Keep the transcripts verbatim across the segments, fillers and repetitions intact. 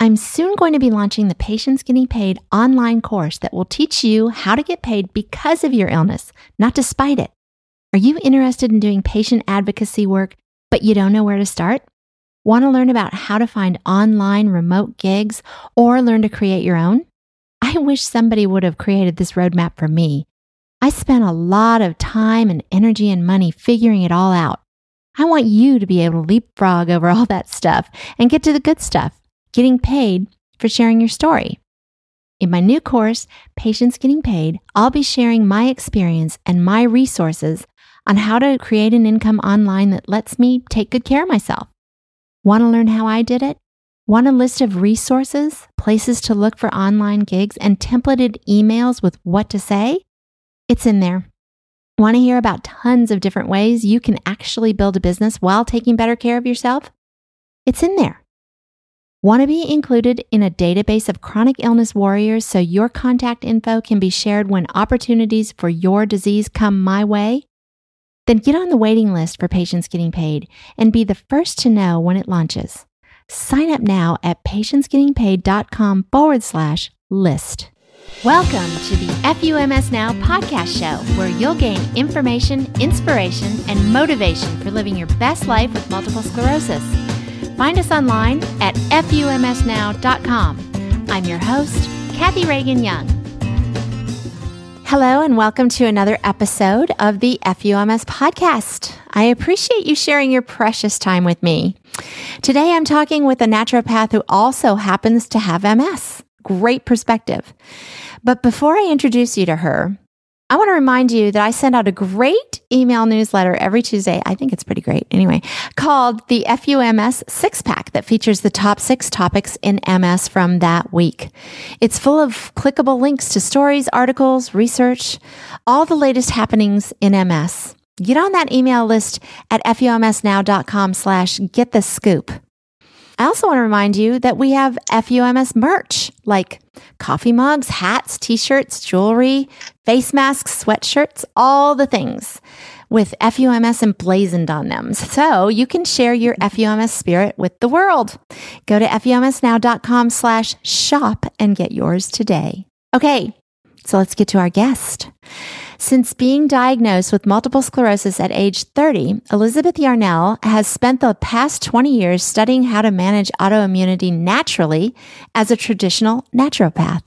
I'm soon going to be launching the Patients Getting Paid online course that will teach you how to get paid because of your illness, not despite it. Are you interested in doing patient advocacy work, but you don't know where to start? Want to learn about how to find online remote gigs or learn to create your own? I wish somebody would have created this roadmap for me. I spent a lot of time and energy and money figuring it all out. I want you to be able to leapfrog over all that stuff and get to the good stuff, getting paid for sharing your story. In my new course, Patients Getting Paid, I'll be sharing my experience and my resources on how to create an income online that lets me take good care of myself. Want to learn how I did it? Want a list of resources, places to look for online gigs, and templated emails with what to say? It's in there. Want to hear about tons of different ways you can actually build a business while taking better care of yourself? It's in there. Want to be included in a database of chronic illness warriors so your contact info can be shared when opportunities for your disease come my way? Then get on the waiting list for Patients Getting Paid and be the first to know when it launches. Sign up now at patients getting paid dot com forward slash list. Welcome to the FUMS Now podcast show, where you'll gain information, inspiration, and motivation for living your best life with multiple sclerosis. Find us online at F U M S now dot com. I'm your host, Kathy Reagan Young. Hello, and welcome to another episode of the FUMS podcast. I appreciate you sharing your precious time with me. Today, I'm talking with a naturopath who also happens to have M S. Great perspective. But before I introduce you to her, I want to remind you that I send out a great email newsletter every Tuesday. I think it's pretty great anyway, called the FUMS Six Pack that features the top six topics in M S from that week. It's full of clickable links to stories, articles, research, all the latest happenings in M S. Get on that email list at FUMSnow.com slash get the scoop. I also want to remind you that we have FUMS merch, like coffee mugs, hats, t-shirts, jewelry, face masks, sweatshirts, all the things with FUMS emblazoned on them. So you can share your FUMS spirit with the world. Go to FUMSnow.com slash shop and get yours today. Okay, so let's get to our guest. Since being diagnosed with multiple sclerosis at age thirty, Elizabeth Yarnell has spent the past twenty years studying how to manage autoimmunity naturally as a traditional naturopath.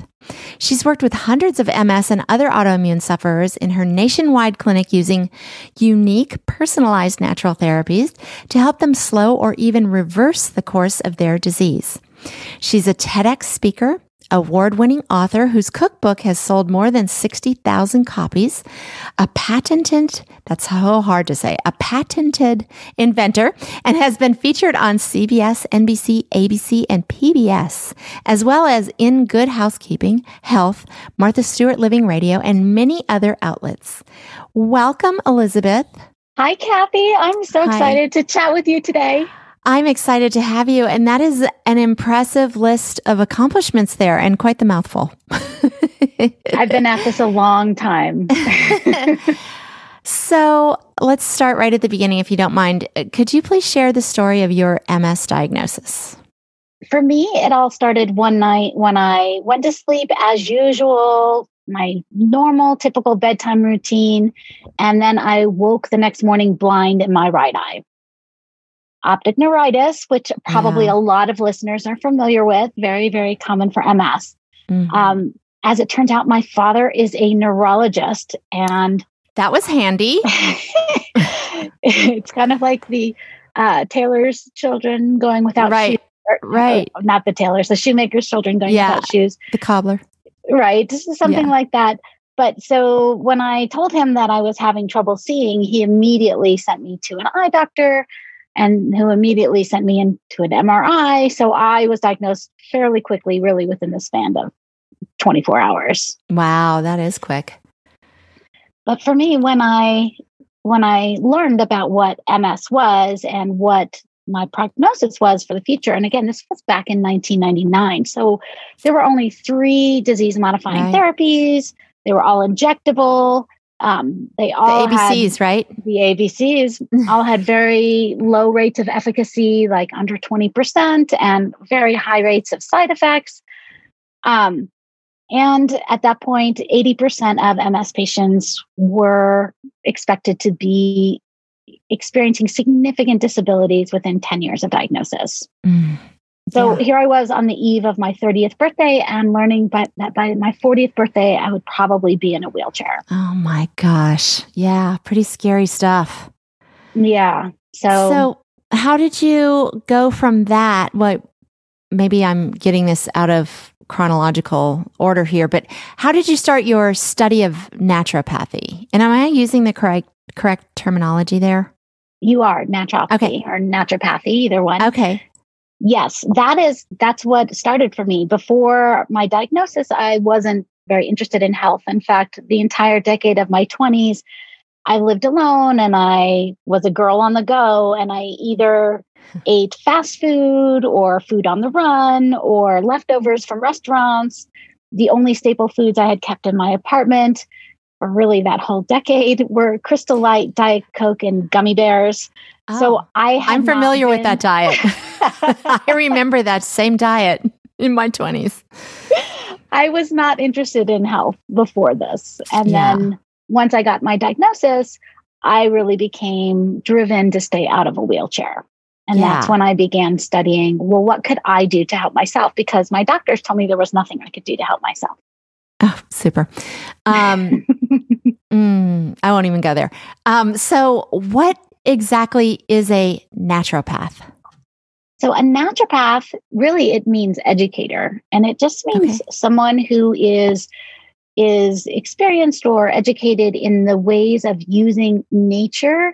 She's worked with hundreds of M S and other autoimmune sufferers in her nationwide clinic using unique, personalized natural therapies to help them slow or even reverse the course of their disease. She's a TEDx speaker, award-winning author whose cookbook has sold more than sixty thousand copies, a patented, that's so hard to say, a patented inventor, and has been featured on C B S, N B C, A B C, and P B S, as well as in Good Housekeeping, Health, Martha Stewart Living Radio, and many other outlets. Welcome, Elizabeth. Hi, Kathy. I'm so excited Hi. to chat with you today. I'm excited to have you, and that is an impressive list of accomplishments there, and quite the mouthful. I've been at this a long time. So let's start right at the beginning, if you don't mind. Could you please share the story of your M S diagnosis? For me, it all started one night when I went to sleep as usual, my normal, typical bedtime routine, and then I woke the next morning blind in my right eye. Optic neuritis, which probably yeah. a lot of listeners are familiar with, very, very common for M S. Mm-hmm. Um, as it turns out, my father is a neurologist, and that was handy. It's kind of like the uh, Taylor's children going without right. shoes. Or, right. Or, not the Taylor's, the shoemaker's children going yeah. without shoes. The cobbler. Right. Something yeah. like that. But so when I told him that I was having trouble seeing, he immediately sent me to an eye doctor, and who immediately sent me into an M R I. So I was diagnosed fairly quickly, really within the span of twenty-four hours. Wow, that is quick. But for me, when I when I learned about what M S was and what my prognosis was for the future, and again, this was back in nineteen ninety-nine. So there were only three disease-modifying right. therapies. They were all injectable. Um, they all the A B Cs, had, right? The A B Cs all had very low rates of efficacy, like under twenty percent, and very high rates of side effects. Um, and at that point, eighty percent of M S patients were expected to be experiencing significant disabilities within ten years of diagnosis. Mm. So yeah. Here I was on the eve of my thirtieth birthday and learning by, that by my fortieth birthday, I would probably be in a wheelchair. Oh my gosh. Yeah. Pretty scary stuff. Yeah. So, so how did you go from that? Well, maybe I'm getting this out of chronological order here, but how did you start your study of naturopathy? And am I using the correct correct terminology there? You are, naturopathy okay. or naturopathy, either one. Okay. Yes, that is, that's what started for me. Before my diagnosis, I wasn't very interested in health. In fact, the entire decade of my twenties, I lived alone and I was a girl on the go, and I either ate fast food or food on the run or leftovers from restaurants. The only staple foods I had kept in my apartment, or really that whole decade, were Crystal Light, Diet Coke, and gummy bears. Oh, so I had I'm familiar been... with that diet. I remember that same diet in my twenties. I was not interested in health before this. And yeah. then once I got my diagnosis, I really became driven to stay out of a wheelchair. And yeah. that's when I began studying, well, what could I do to help myself? Because my doctors told me there was nothing I could do to help myself. Oh, super. Um, mm, I won't even go there. Um, so what exactly is a naturopath? So a naturopath, really, it means educator. And it just means okay. someone who is, is experienced or educated in the ways of using nature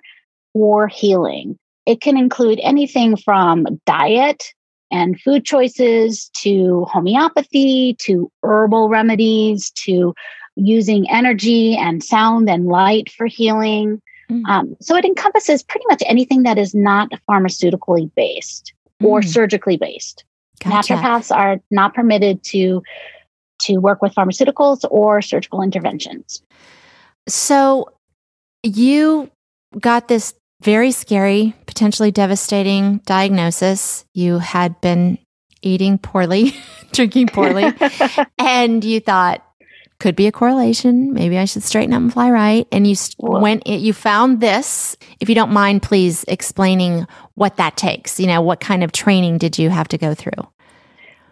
or healing. It can include anything from diet and food choices, to homeopathy, to herbal remedies, to using energy and sound and light for healing. Mm. Um, so it encompasses pretty much anything that is not pharmaceutically based mm. or surgically based. Gotcha. Naturopaths are not permitted to, to work with pharmaceuticals or surgical interventions. So you got this very scary, potentially devastating diagnosis. You had been eating poorly, drinking poorly, and you thought, could be a correlation. Maybe I should straighten up and fly right. And you Whoa. went, you found this. If you don't mind, please explaining what that takes. You know, what kind of training did you have to go through?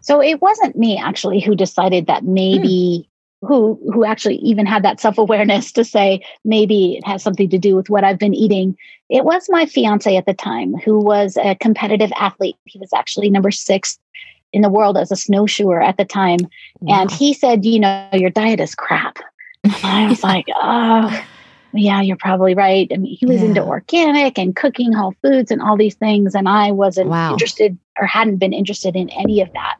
So it wasn't me actually who decided that maybe... Hmm. who who actually even had that self-awareness to say, maybe it has something to do with what I've been eating. It was my fiance at the time, who was a competitive athlete. He was actually number six in the world as a snowshoer at the time. Wow. And he said, you know, your diet is crap. And I was like, oh, yeah, you're probably right. I mean, he was yeah. into organic and cooking whole foods and all these things. And I wasn't wow. interested or hadn't been interested in any of that.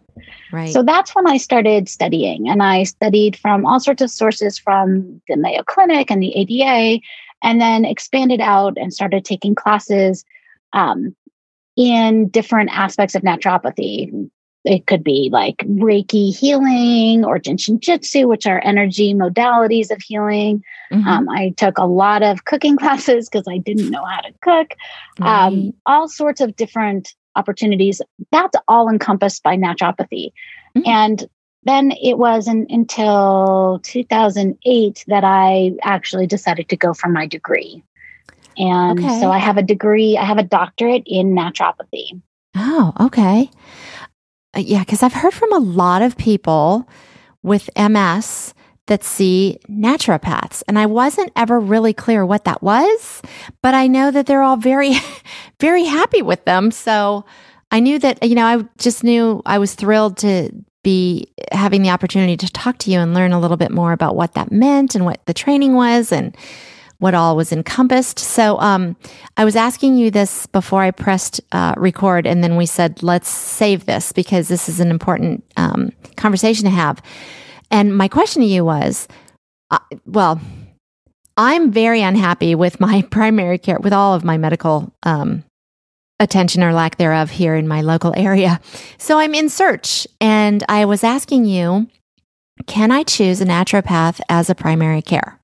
Right. So that's when I started studying, and I studied from all sorts of sources, from the Mayo Clinic and the A D A, and then expanded out and started taking classes um, in different aspects of naturopathy. It could be like Reiki healing or Jin Shin Jitsu, which are energy modalities of healing. Mm-hmm. Um, I took a lot of cooking classes because I didn't know how to cook. Right. Um, all sorts of different opportunities. That's all encompassed by naturopathy. Mm-hmm. And then it wasn't until two thousand eight that I actually decided to go for my degree. And okay. so I have a degree, I have a doctorate in naturopathy. Oh, okay. Uh, yeah, because I've heard from a lot of people with M S that see naturopaths. And I wasn't ever really clear what that was, but I know that they're all very, very happy with them. So I knew that, you know, I just knew I was thrilled to be having the opportunity to talk to you and learn a little bit more about what that meant and what the training was and what all was encompassed. So um, I was asking you this before I pressed uh, record, and then we said, let's save this because this is an important um, conversation to have. And my question to you was, uh, well, I'm very unhappy with my primary care, with all of my medical um, attention or lack thereof here in my local area. So I'm in search. And I was asking you, can I choose a naturopath as a primary care?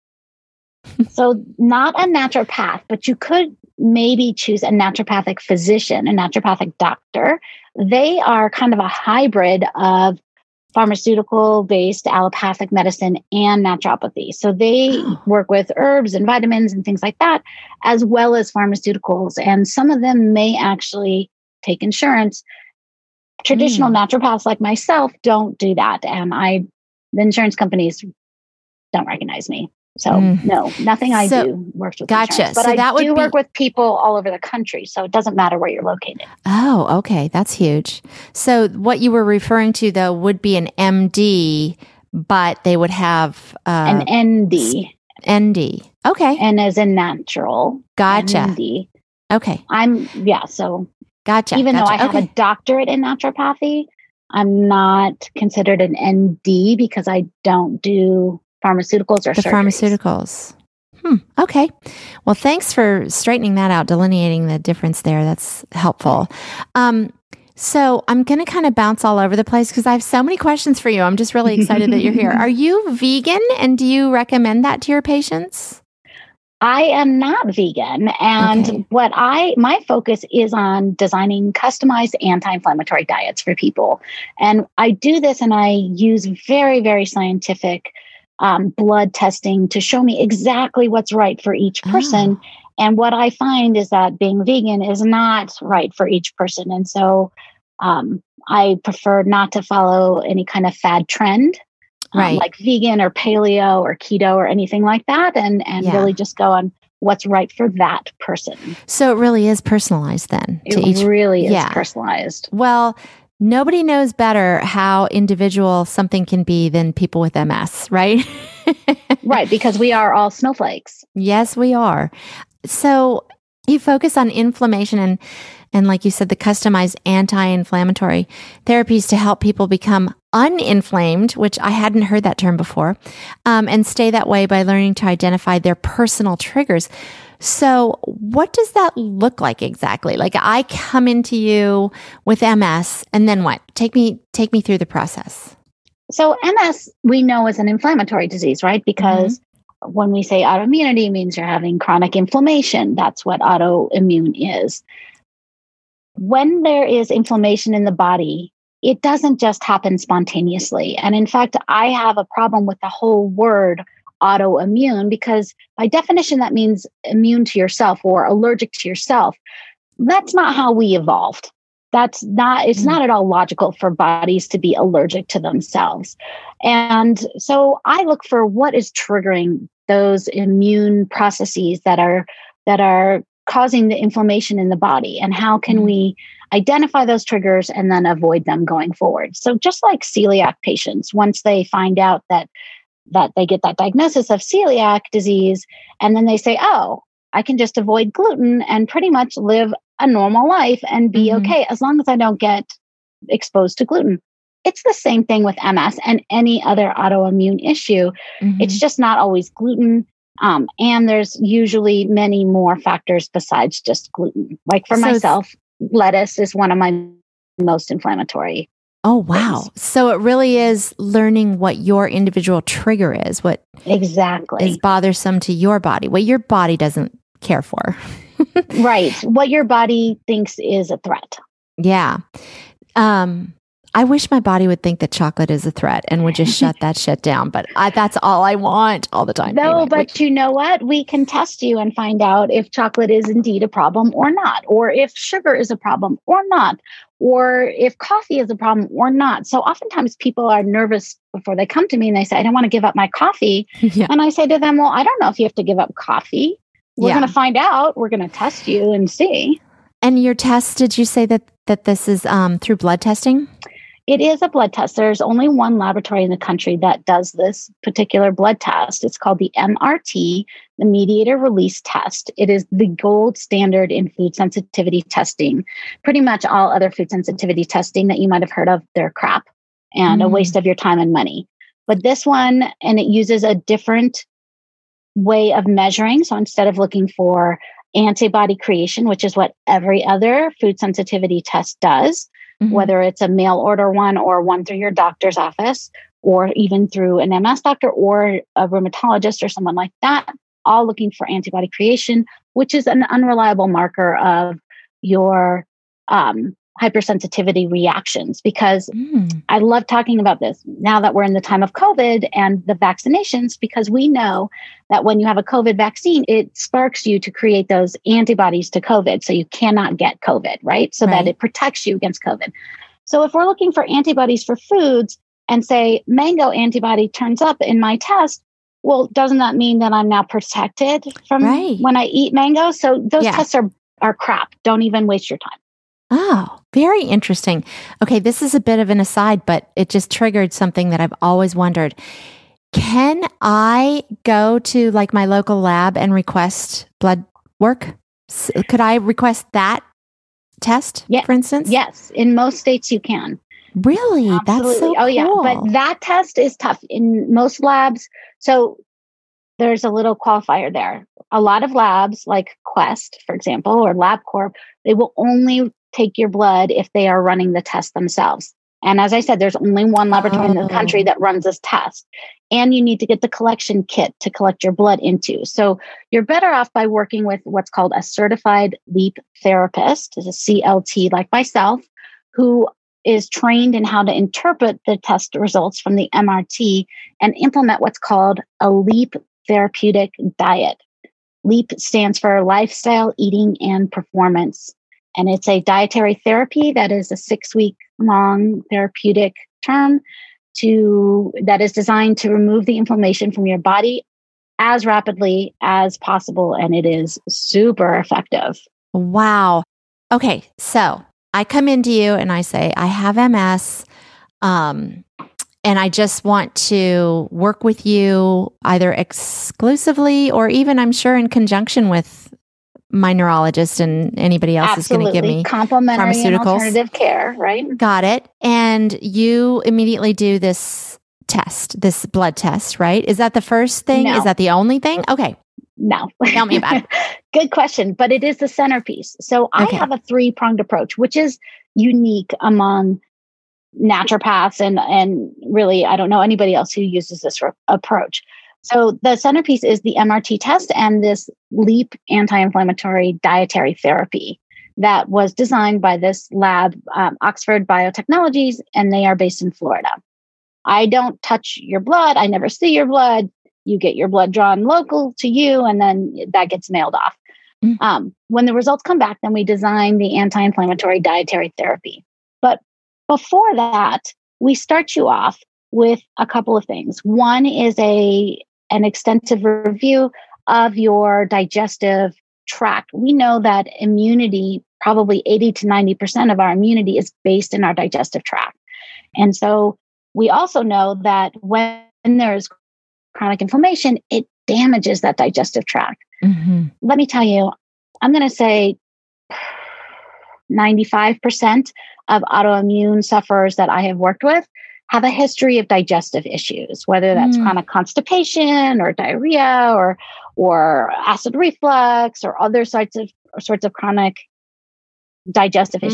So not a naturopath, but you could maybe choose a naturopathic physician, a naturopathic doctor. They are kind of a hybrid of pharmaceutical-based allopathic medicine and naturopathy. So they oh. work with herbs and vitamins and things like that, as well as pharmaceuticals. And some of them may actually take insurance. Traditional mm. naturopaths like myself don't do that. And I, the insurance companies don't recognize me. So mm. no, nothing I so, do works with gotcha. insurance. But so I that would do be... work with people all over the country. So it doesn't matter where you're located. Oh, okay. That's huge. So what you were referring to, though, would be an M D, but they would have... Uh, an N D. N D. Okay. And as in natural. Gotcha. N D. Okay. I'm, yeah, so... Gotcha. Even gotcha. though I have okay. a doctorate in naturopathy, I'm not considered an N D because I don't do... pharmaceuticals or the surgeries. pharmaceuticals. Hmm. Okay. Well, thanks for straightening that out, delineating the difference there. That's helpful. Um, so I'm going to kind of bounce all over the place because I have so many questions for you. I'm just really excited that you're here. Are you vegan, and do you recommend that to your patients? I am not vegan. And okay. what I, my focus is on designing customized anti-inflammatory diets for people. And I do this and I use very, very scientific Um, blood testing to show me exactly what's right for each person. Oh. And what I find is that being vegan is not right for each person. And so um, I prefer not to follow any kind of fad trend, um, right. like vegan or paleo or keto or anything like that, and, and yeah. really just go on what's right for that person. So it really is personalized then. It to each, really is yeah. personalized. Well, nobody knows better how individual something can be than people with M S, right? Right, because we are all snowflakes. Yes, we are. So you focus on inflammation and, and like you said, the customized anti-inflammatory therapies to help people become uninflamed, which I hadn't heard that term before, um, and stay that way by learning to identify their personal triggers. So what does that look like exactly? Like I come into you with M S and then what? Take me take me through the process. So M S we know is an inflammatory disease, right? Because mm-hmm. when we say autoimmunity, it means you're having chronic inflammation. That's what autoimmune is. When there is inflammation in the body, it doesn't just happen spontaneously. And in fact, I have a problem with the whole word autoimmune, because by definition, that means immune to yourself or allergic to yourself. That's not how we evolved. That's not, it's mm-hmm. not at all logical for bodies to be allergic to themselves. And so I look for what is triggering those immune processes that are, that are causing the inflammation in the body, and how can mm-hmm. we identify those triggers and then avoid them going forward. So just like celiac patients, once they find out that that they get that diagnosis of celiac disease, and then they say, oh, I can just avoid gluten and pretty much live a normal life and be mm-hmm. okay as long as I don't get exposed to gluten. It's the same thing with M S and any other autoimmune issue. Mm-hmm. It's just not always gluten. Um, and there's usually many more factors besides just gluten. Like for so myself, lettuce is one of my most inflammatory. Oh, wow. So it really is learning what your individual trigger is, what exactly is bothersome to your body, what your body doesn't care for. Right. What your body thinks is a threat. Yeah. Um, I wish my body would think that chocolate is a threat and would just shut that shit down. But I, that's all I want all the time. No, anyway, but wait. You know what? We can test you and find out if chocolate is indeed a problem or not, or if sugar is a problem or not, or if coffee is a problem or not. So oftentimes people are nervous before they come to me and they say, I don't want to give up my coffee. Yeah. And I say to them, well, I don't know if you have to give up coffee. We're yeah. going to find out. We're going to test you and see. And your test, did you say that, that this is um, through blood testing? It is a blood test. There's only one laboratory in the country that does this particular blood test. It's called the M R T, the mediator release test. It is the gold standard in food sensitivity testing. Pretty much all other food sensitivity testing that you might have heard of, they're crap and mm. a waste of your time and money. But this one, and it uses a different way of measuring. So instead of looking for antibody creation, which is what every other food sensitivity test does, mm-hmm. whether it's a mail order one or one through your doctor's office or even through an M S doctor or a rheumatologist or someone like that. all looking for antibody creation, which is an unreliable marker of your um, hypersensitivity reactions. Because mm. I love talking about this now that we're in the time of COVID and the vaccinations, because we know that when you have a COVID vaccine, it sparks you to create those antibodies to COVID. So you cannot get COVID, right? So right. that it protects you against COVID. So if we're looking for antibodies for foods and say mango antibody turns up in my test, well, doesn't that mean that I'm now protected from right. when I eat mango? So those yeah. tests are, are crap. Don't even waste your time. Oh, very interesting. Okay, this is a bit of an aside, but it just triggered something that I've always wondered. Can I go to like my local lab and request blood work? Could I request that test, yeah. for instance? Yes, in most states you can. Really? Absolutely. That's so cool. Oh, yeah. But that test is tough in most labs. So there's a little qualifier there. A lot of labs like Quest, for example, or LabCorp, they will only take your blood if they are running the test themselves. And as I said, there's only one laboratory oh. in the country that runs this test. And you need to get the collection kit to collect your blood into. So you're better off by working with what's called a certified LEAP therapist, is a C L T like myself, who is trained in how to interpret the test results from the M R T and implement what's called a LEAP therapeutic diet. LEAP stands for Lifestyle, Eating, and Performance. And it's a dietary therapy that is a six-week long therapeutic term to that is designed to remove the inflammation from your body as rapidly as possible. And it is super effective. Wow. Okay. So I come into you and I say, I have M S um, and I just want to work with you either exclusively or even, I'm sure, in conjunction with my neurologist and anybody else Absolutely. Is going to give me complementary pharmaceuticals. And alternative care, right? Got it. And you immediately do this test, this blood test, right? Is that the first thing? No. Is that the only thing? Okay. No. Tell me about it. Good question. But it is the centerpiece. So I okay. have a three-pronged approach, which is unique among naturopaths and, and really, I don't know anybody else who uses this re- approach. So the centerpiece is the M R T test and this LEAP anti-inflammatory dietary therapy that was designed by this lab, um, Oxford Biotechnologies, and they are based in Florida. I don't touch your blood. I never see your blood. You get your blood drawn local to you, and then that gets mailed off. Mm-hmm. Um, when the results come back, then we design the anti-inflammatory dietary therapy. But before that, we start you off with a couple of things. One is a an extensive review of your digestive tract. We know that immunity, probably eighty to ninety percent of our immunity is based in our digestive tract. And so we also know that when there's chronic inflammation, it damages that digestive tract. Mm-hmm. Let me tell you, I'm going to say ninety-five percent of autoimmune sufferers that I have worked with have a history of digestive issues, whether that's mm. chronic constipation or diarrhea or or acid reflux or other sorts of sorts of chronic digestive mm.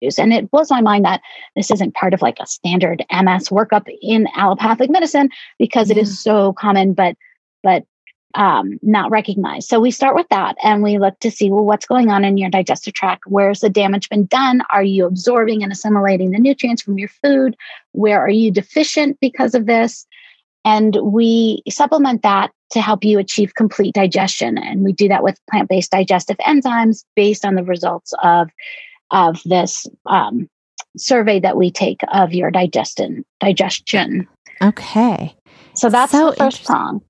issues. And it blows my mind that this isn't part of like a standard M S workup in allopathic medicine, because yeah. it is so common, but but um, not recognized. So we start with that and we look to see, well, what's going on in your digestive tract? Where's the damage been done? Are you absorbing and assimilating the nutrients from your food? Where are you deficient because of this? And we supplement that to help you achieve complete digestion. And we do that with plant-based digestive enzymes based on the results of, of this, um, survey that we take of your digestion digestion. Okay. So that's so the first prong.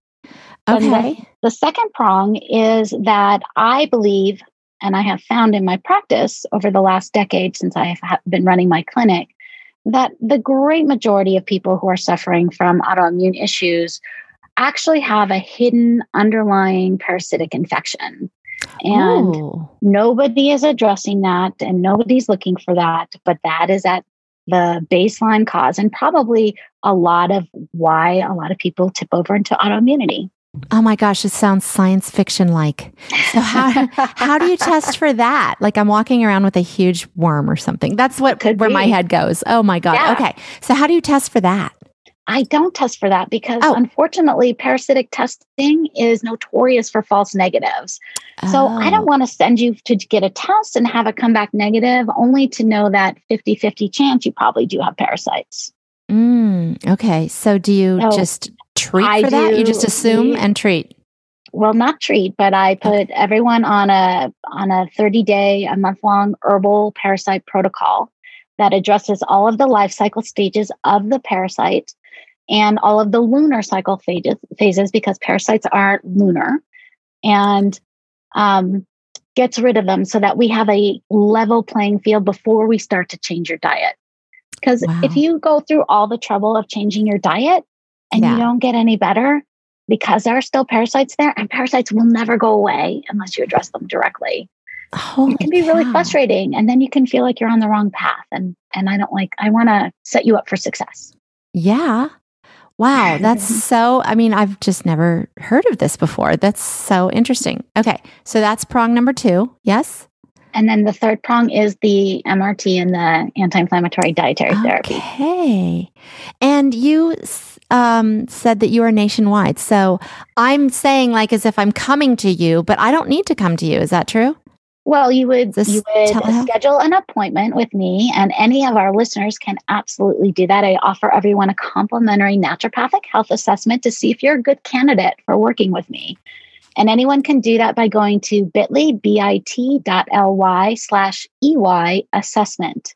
Okay. The, the second prong is that I believe, and I have found in my practice over the last decade since I have been running my clinic, that the great majority of people who are suffering from autoimmune issues actually have a hidden underlying parasitic infection. And Ooh. Nobody is addressing that and nobody's looking for that, but that is at the baseline cause and probably a lot of why a lot of people tip over into autoimmunity. Oh my gosh, it sounds science fiction-like. So how how do you test for that? Like I'm walking around with a huge worm or something. That's what Could where be. My head goes. Oh my God. Yeah. Okay. So how do you test for that? I don't test for that because oh. unfortunately, parasitic testing is notorious for false negatives. Oh. So I don't want to send you to get a test and have it come back negative only to know that fifty-fifty chance you probably do have parasites. Mm, okay. So do you so just treat I for that? Do, you just assume yeah. and treat? Well, not treat, but I put everyone on a on a thirty-day, a month-long herbal parasite protocol that addresses all of the life cycle stages of the parasite and all of the lunar cycle phages, phases because parasites are lunar, and um, gets rid of them so that we have a level playing field before we start to change your diet. Because wow. if you go through all the trouble of changing your diet and yeah. you don't get any better, because there are still parasites there, and parasites will never go away unless you address them directly. Holy it can be cow. really frustrating. And then you can feel like you're on the wrong path. And and I don't like, I want to set you up for success. Yeah. Wow. That's so, I mean, I've just never heard of this before. That's so interesting. Okay. So that's prong number two. Yes. And then the third prong is the M R T and the anti-inflammatory dietary okay. therapy. Okay. And you um, said that you are nationwide. So I'm saying like as if I'm coming to you, but I don't need to come to you. Is that true? Well, you would, this you would schedule an appointment with me, and any of our listeners can absolutely do that. I offer everyone a complimentary naturopathic health assessment to see if you're a good candidate for working with me. And anyone can do that by going to bit.ly, B-I-T dot L-Y slash E-Y assessment.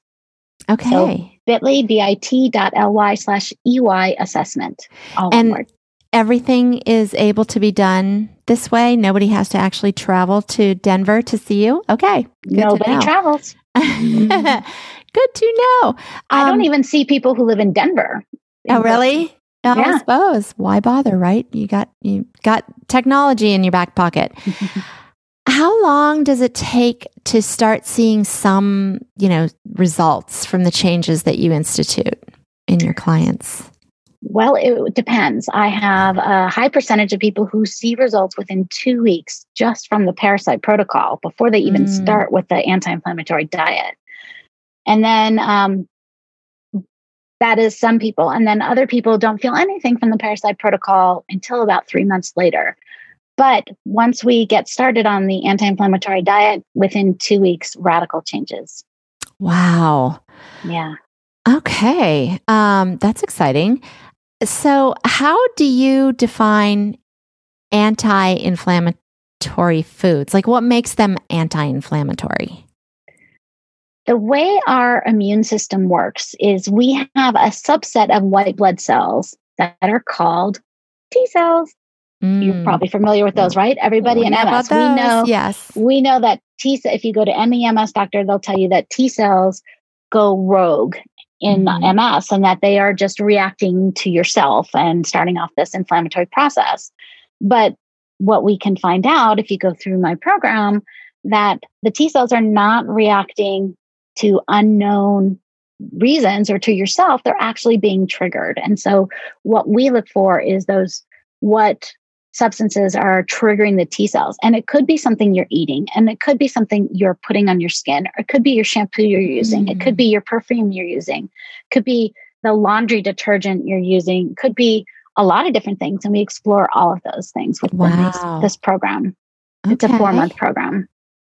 Okay. So bit.ly, B-I-T dot L-Y slash E-Y assessment. All and one word. Everything is able to be done this way. Nobody has to actually travel to Denver to see you. Okay. Good Nobody to know. travels. Good to know. Um, I don't even see people who live in Denver. Oh, really? Oh, yeah. I suppose. Why bother, right? You got you got technology in your back pocket. How long does it take to start seeing some, you know, results from the changes that you institute in your clients? Well, it depends. I have a high percentage of people who see results within two weeks just from the parasite protocol before they even mm. start with the anti-inflammatory diet. And then um, that is some people. And then other people don't feel anything from the parasite protocol until about three months later. But once we get started on the anti-inflammatory diet, within two weeks, radical changes. Wow. Yeah. Okay. Um, that's exciting. So how do you define anti-inflammatory foods? Like what makes them anti-inflammatory? The way our immune system works is we have a subset of white blood cells that are called T cells. Mm. You're probably familiar with those, right? Everybody in M S, we know, yes. we know that T if you go to any M S doctor, they'll tell you that T cells go rogue in mm-hmm. M S and that they are just reacting to yourself and starting off this inflammatory process. But what we can find out if you go through my program, that the T cells are not reacting to unknown reasons or to yourself, they're actually being triggered. And so what we look for is those, what substances are triggering the T cells. And it could be something you're eating, and it could be something you're putting on your skin, or it could be your shampoo you're using. Mm. It could be your perfume you're using. It could be the laundry detergent you're using. It could be a lot of different things. And we explore all of those things with wow. this, this program. Okay. It's a four month program.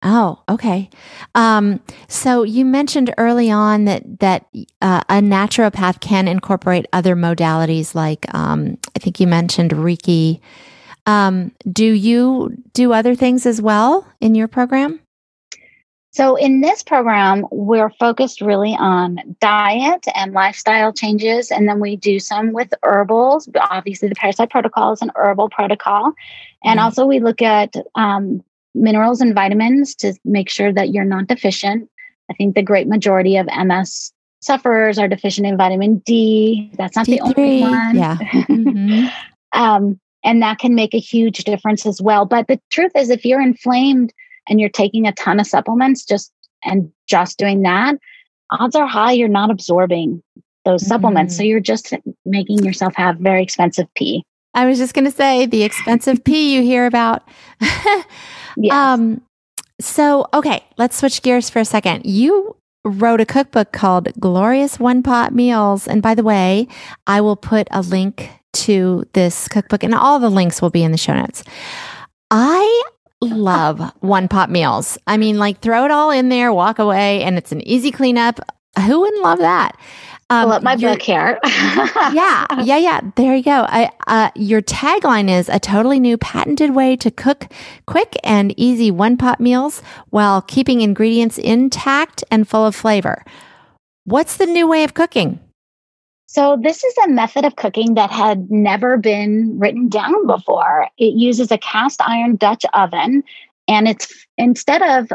Oh, okay. Um, so you mentioned early on that that uh, a naturopath can incorporate other modalities, like um, I think you mentioned Reiki. Um, do you do other things as well in your program? So in this program, we're focused really on diet and lifestyle changes. And then we do some with herbals. Obviously, the parasite protocol is an herbal protocol. And mm-hmm. also we look at um, minerals and vitamins to make sure that you're not deficient. I think the great majority of M S sufferers are deficient in vitamin D. That's not D three. The only one. Yeah. Mm-hmm. um, And that can make a huge difference as well. But the truth is, if you're inflamed and you're taking a ton of supplements just and just doing that, odds are high you're not absorbing those mm-hmm. supplements. So you're just making yourself have very expensive pee. I was just going to say the expensive pee you hear about. yes. Um, so, okay, let's switch gears for a second. You wrote a cookbook called Glorious One-Pot Meals. And by the way, I will put a link to this cookbook, and all the links will be in the show notes. I love one-pot meals. I mean, like, throw it all in there, walk away, and it's an easy cleanup. Who wouldn't love that? Um, I love my book here. yeah, yeah, yeah. There you go. I, uh, your tagline is a totally new patented way to cook quick and easy one-pot meals while keeping ingredients intact and full of flavor. What's the new way of cooking? So this is a method of cooking that had never been written down before. It uses a cast iron Dutch oven, and it's instead of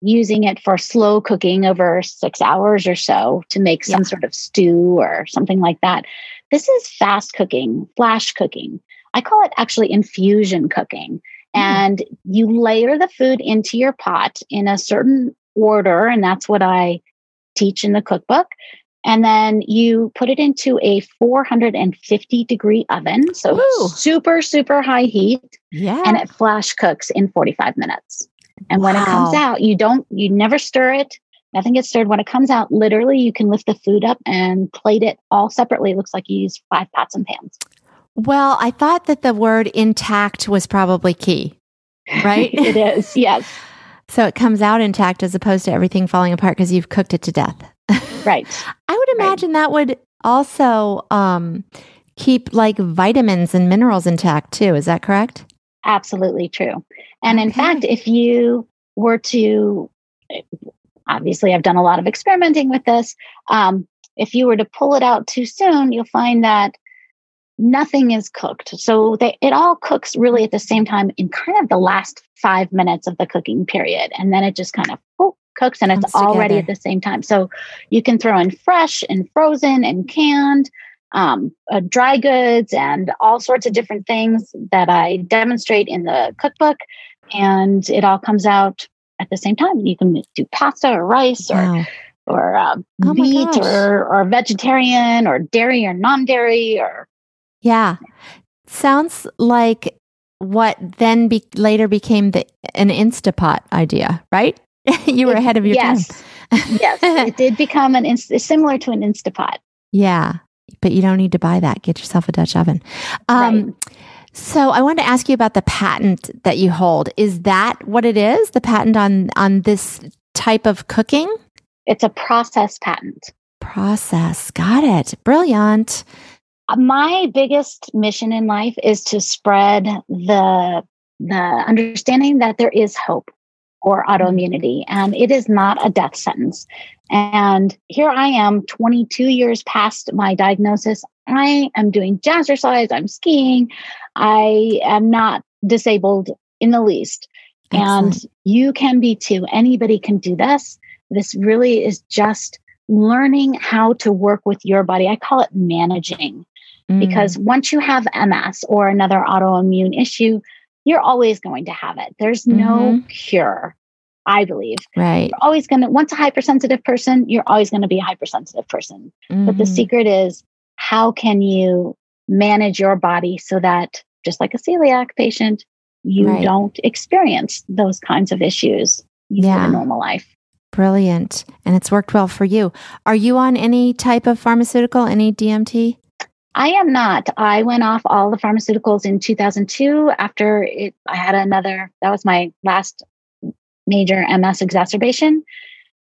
using it for slow cooking over six hours or so to make some yeah. sort of stew or something like that. This is fast cooking, flash cooking. I call it actually infusion cooking. Mm. And you layer the food into your pot in a certain order, and that's what I teach in the cookbook. And then you put it into a four hundred fifty degree oven. So Ooh. super, super high heat. Yeah. And it flash cooks in forty-five minutes. And when wow. it comes out, you don't, you never stir it. Nothing gets stirred. When it comes out, literally, you can lift the food up and plate it all separately. It looks like you use five pots and pans. Well, I thought that the word intact was probably key, right? It is, yes. So it comes out intact as opposed to everything falling apart because you've cooked it to death. Right. I would imagine right. that would also um, keep like vitamins and minerals intact too. Is that correct? Absolutely true. And in okay. fact, if you were to, obviously I've done a lot of experimenting with this. Um, if you were to pull it out too soon, you'll find that nothing is cooked. So they, it all cooks really at the same time in kind of the last five minutes of the cooking period. And then it just kind of oh, cooks and it's Comes already together. At the same time. So you can throw in fresh and frozen and canned. Um, uh, dry goods and all sorts of different things that I demonstrate in the cookbook. And it all comes out at the same time. You can do pasta or rice wow. or, or uh, oh meat or, or vegetarian or dairy or non-dairy or. Yeah. Sounds like what then be- later became the an Instapot idea, right? You were it, ahead of your yes. time. Yes. It did become an inst- similar to an Instapot. Yeah. But you don't need to buy that. Get yourself a Dutch oven. Um, right. So I wanted to ask you about the patent that you hold. Is that what it is? The patent on, on this type of cooking? It's a process patent. Process. Got it. Brilliant. My biggest mission in life is to spread the, the understanding that there is hope for autoimmunity, and it is not a death sentence. And here I am, twenty-two years past my diagnosis. I am doing jazzercise. I'm skiing. I am not disabled in the least. Excellent. And you can be too. Anybody can do this. This really is just learning how to work with your body. I call it managing, mm. because once you have M S or another autoimmune issue, you're always going to have it. There's no mm-hmm. cure. I believe. Right. You're always going to, once a hypersensitive person, you're always going to be a hypersensitive person. Mm-hmm. But the secret is, how can you manage your body so that, just like a celiac patient, you right. don't experience those kinds of issues in yeah. your normal life. Brilliant. And it's worked well for you. Are you on any type of pharmaceutical, any D M T? I am not. I went off all the pharmaceuticals in two thousand two after it, I had another, that was my last major M S exacerbation.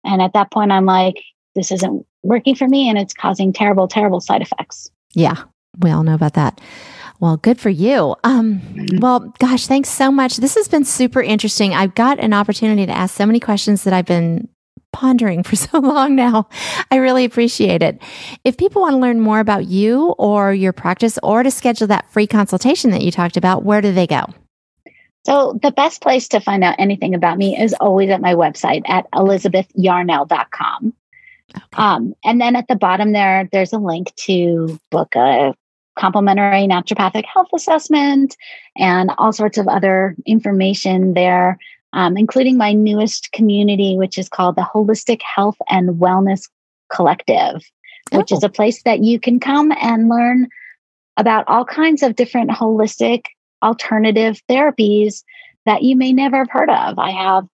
And at that point, I'm like, this isn't working for me, and it's causing terrible, terrible side effects. Yeah, we all know about that. Well, good for you. Um, well, gosh, thanks so much. This has been super interesting. I've got an opportunity to ask so many questions that I've been pondering for so long now. I really appreciate it. If people want to learn more about you or your practice, or to schedule that free consultation that you talked about, where do they go? So the best place to find out anything about me is always at my website at elizabeth yarnell dot com. Okay. Um, and then at the bottom there, there's a link to book a complimentary naturopathic health assessment and all sorts of other information there, um, including my newest community, which is called the Holistic Health and Wellness Collective, which oh. is a place that you can come and learn about all kinds of different holistic alternative therapies that you may never have heard of. I have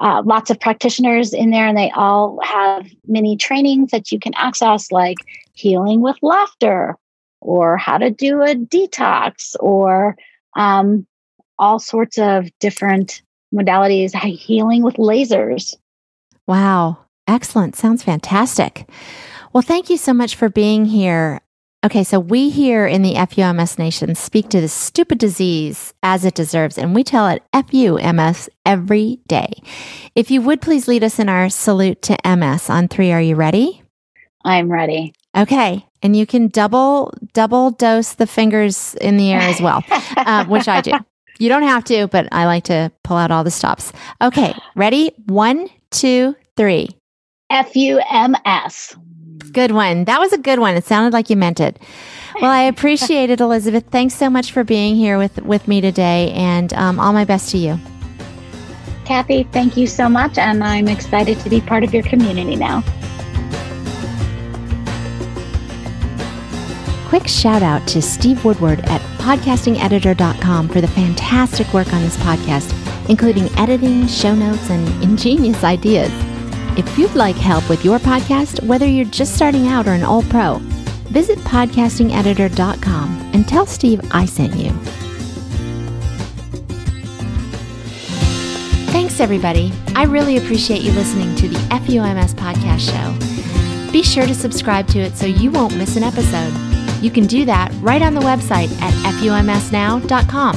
uh, lots of practitioners in there, and they all have mini trainings that you can access, like healing with laughter or how to do a detox or um, all sorts of different modalities, healing with lasers. Wow. Excellent. Sounds fantastic. Well, thank you so much for being here. Okay, so we here in the F U M S Nation speak to this stupid disease as it deserves, and we tell it F U M S every day. If you would please lead us in our salute to M S on three. Are you ready? I'm ready. Okay, and you can double double dose the fingers in the air as well, uh, which I do. You don't have to, but I like to pull out all the stops. Okay, ready? One, two, three. F U M S. Good one. That was a good one. It sounded like you meant it. Well, I appreciate it, Elizabeth. Thanks so much for being here with, with me today, and um, all my best to you. Kathy, thank you so much, and I'm excited to be part of your community now. Quick shout out to Steve Woodward at podcasting editor dot com for the fantastic work on this podcast, including editing, show notes, and ingenious ideas. If you'd like help with your podcast, whether you're just starting out or an old pro, visit podcasting editor dot com and tell Steve I sent you. Thanks, everybody. I really appreciate you listening to the F U M S Podcast Show. Be sure to subscribe to it so you won't miss an episode. You can do that right on the website at F U M S now dot com.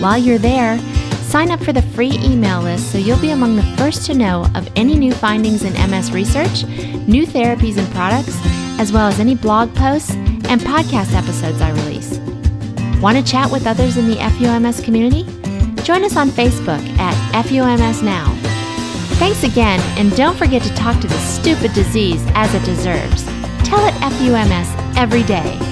While you're there, sign up for the free email list so you'll be among the first to know of any new findings in M S research, new therapies and products, as well as any blog posts and podcast episodes I release. Want to chat with others in the F U M S community? Join us on Facebook at F U M S Now. Thanks again, and don't forget to talk to the stupid disease as it deserves. Tell it F U M S every day.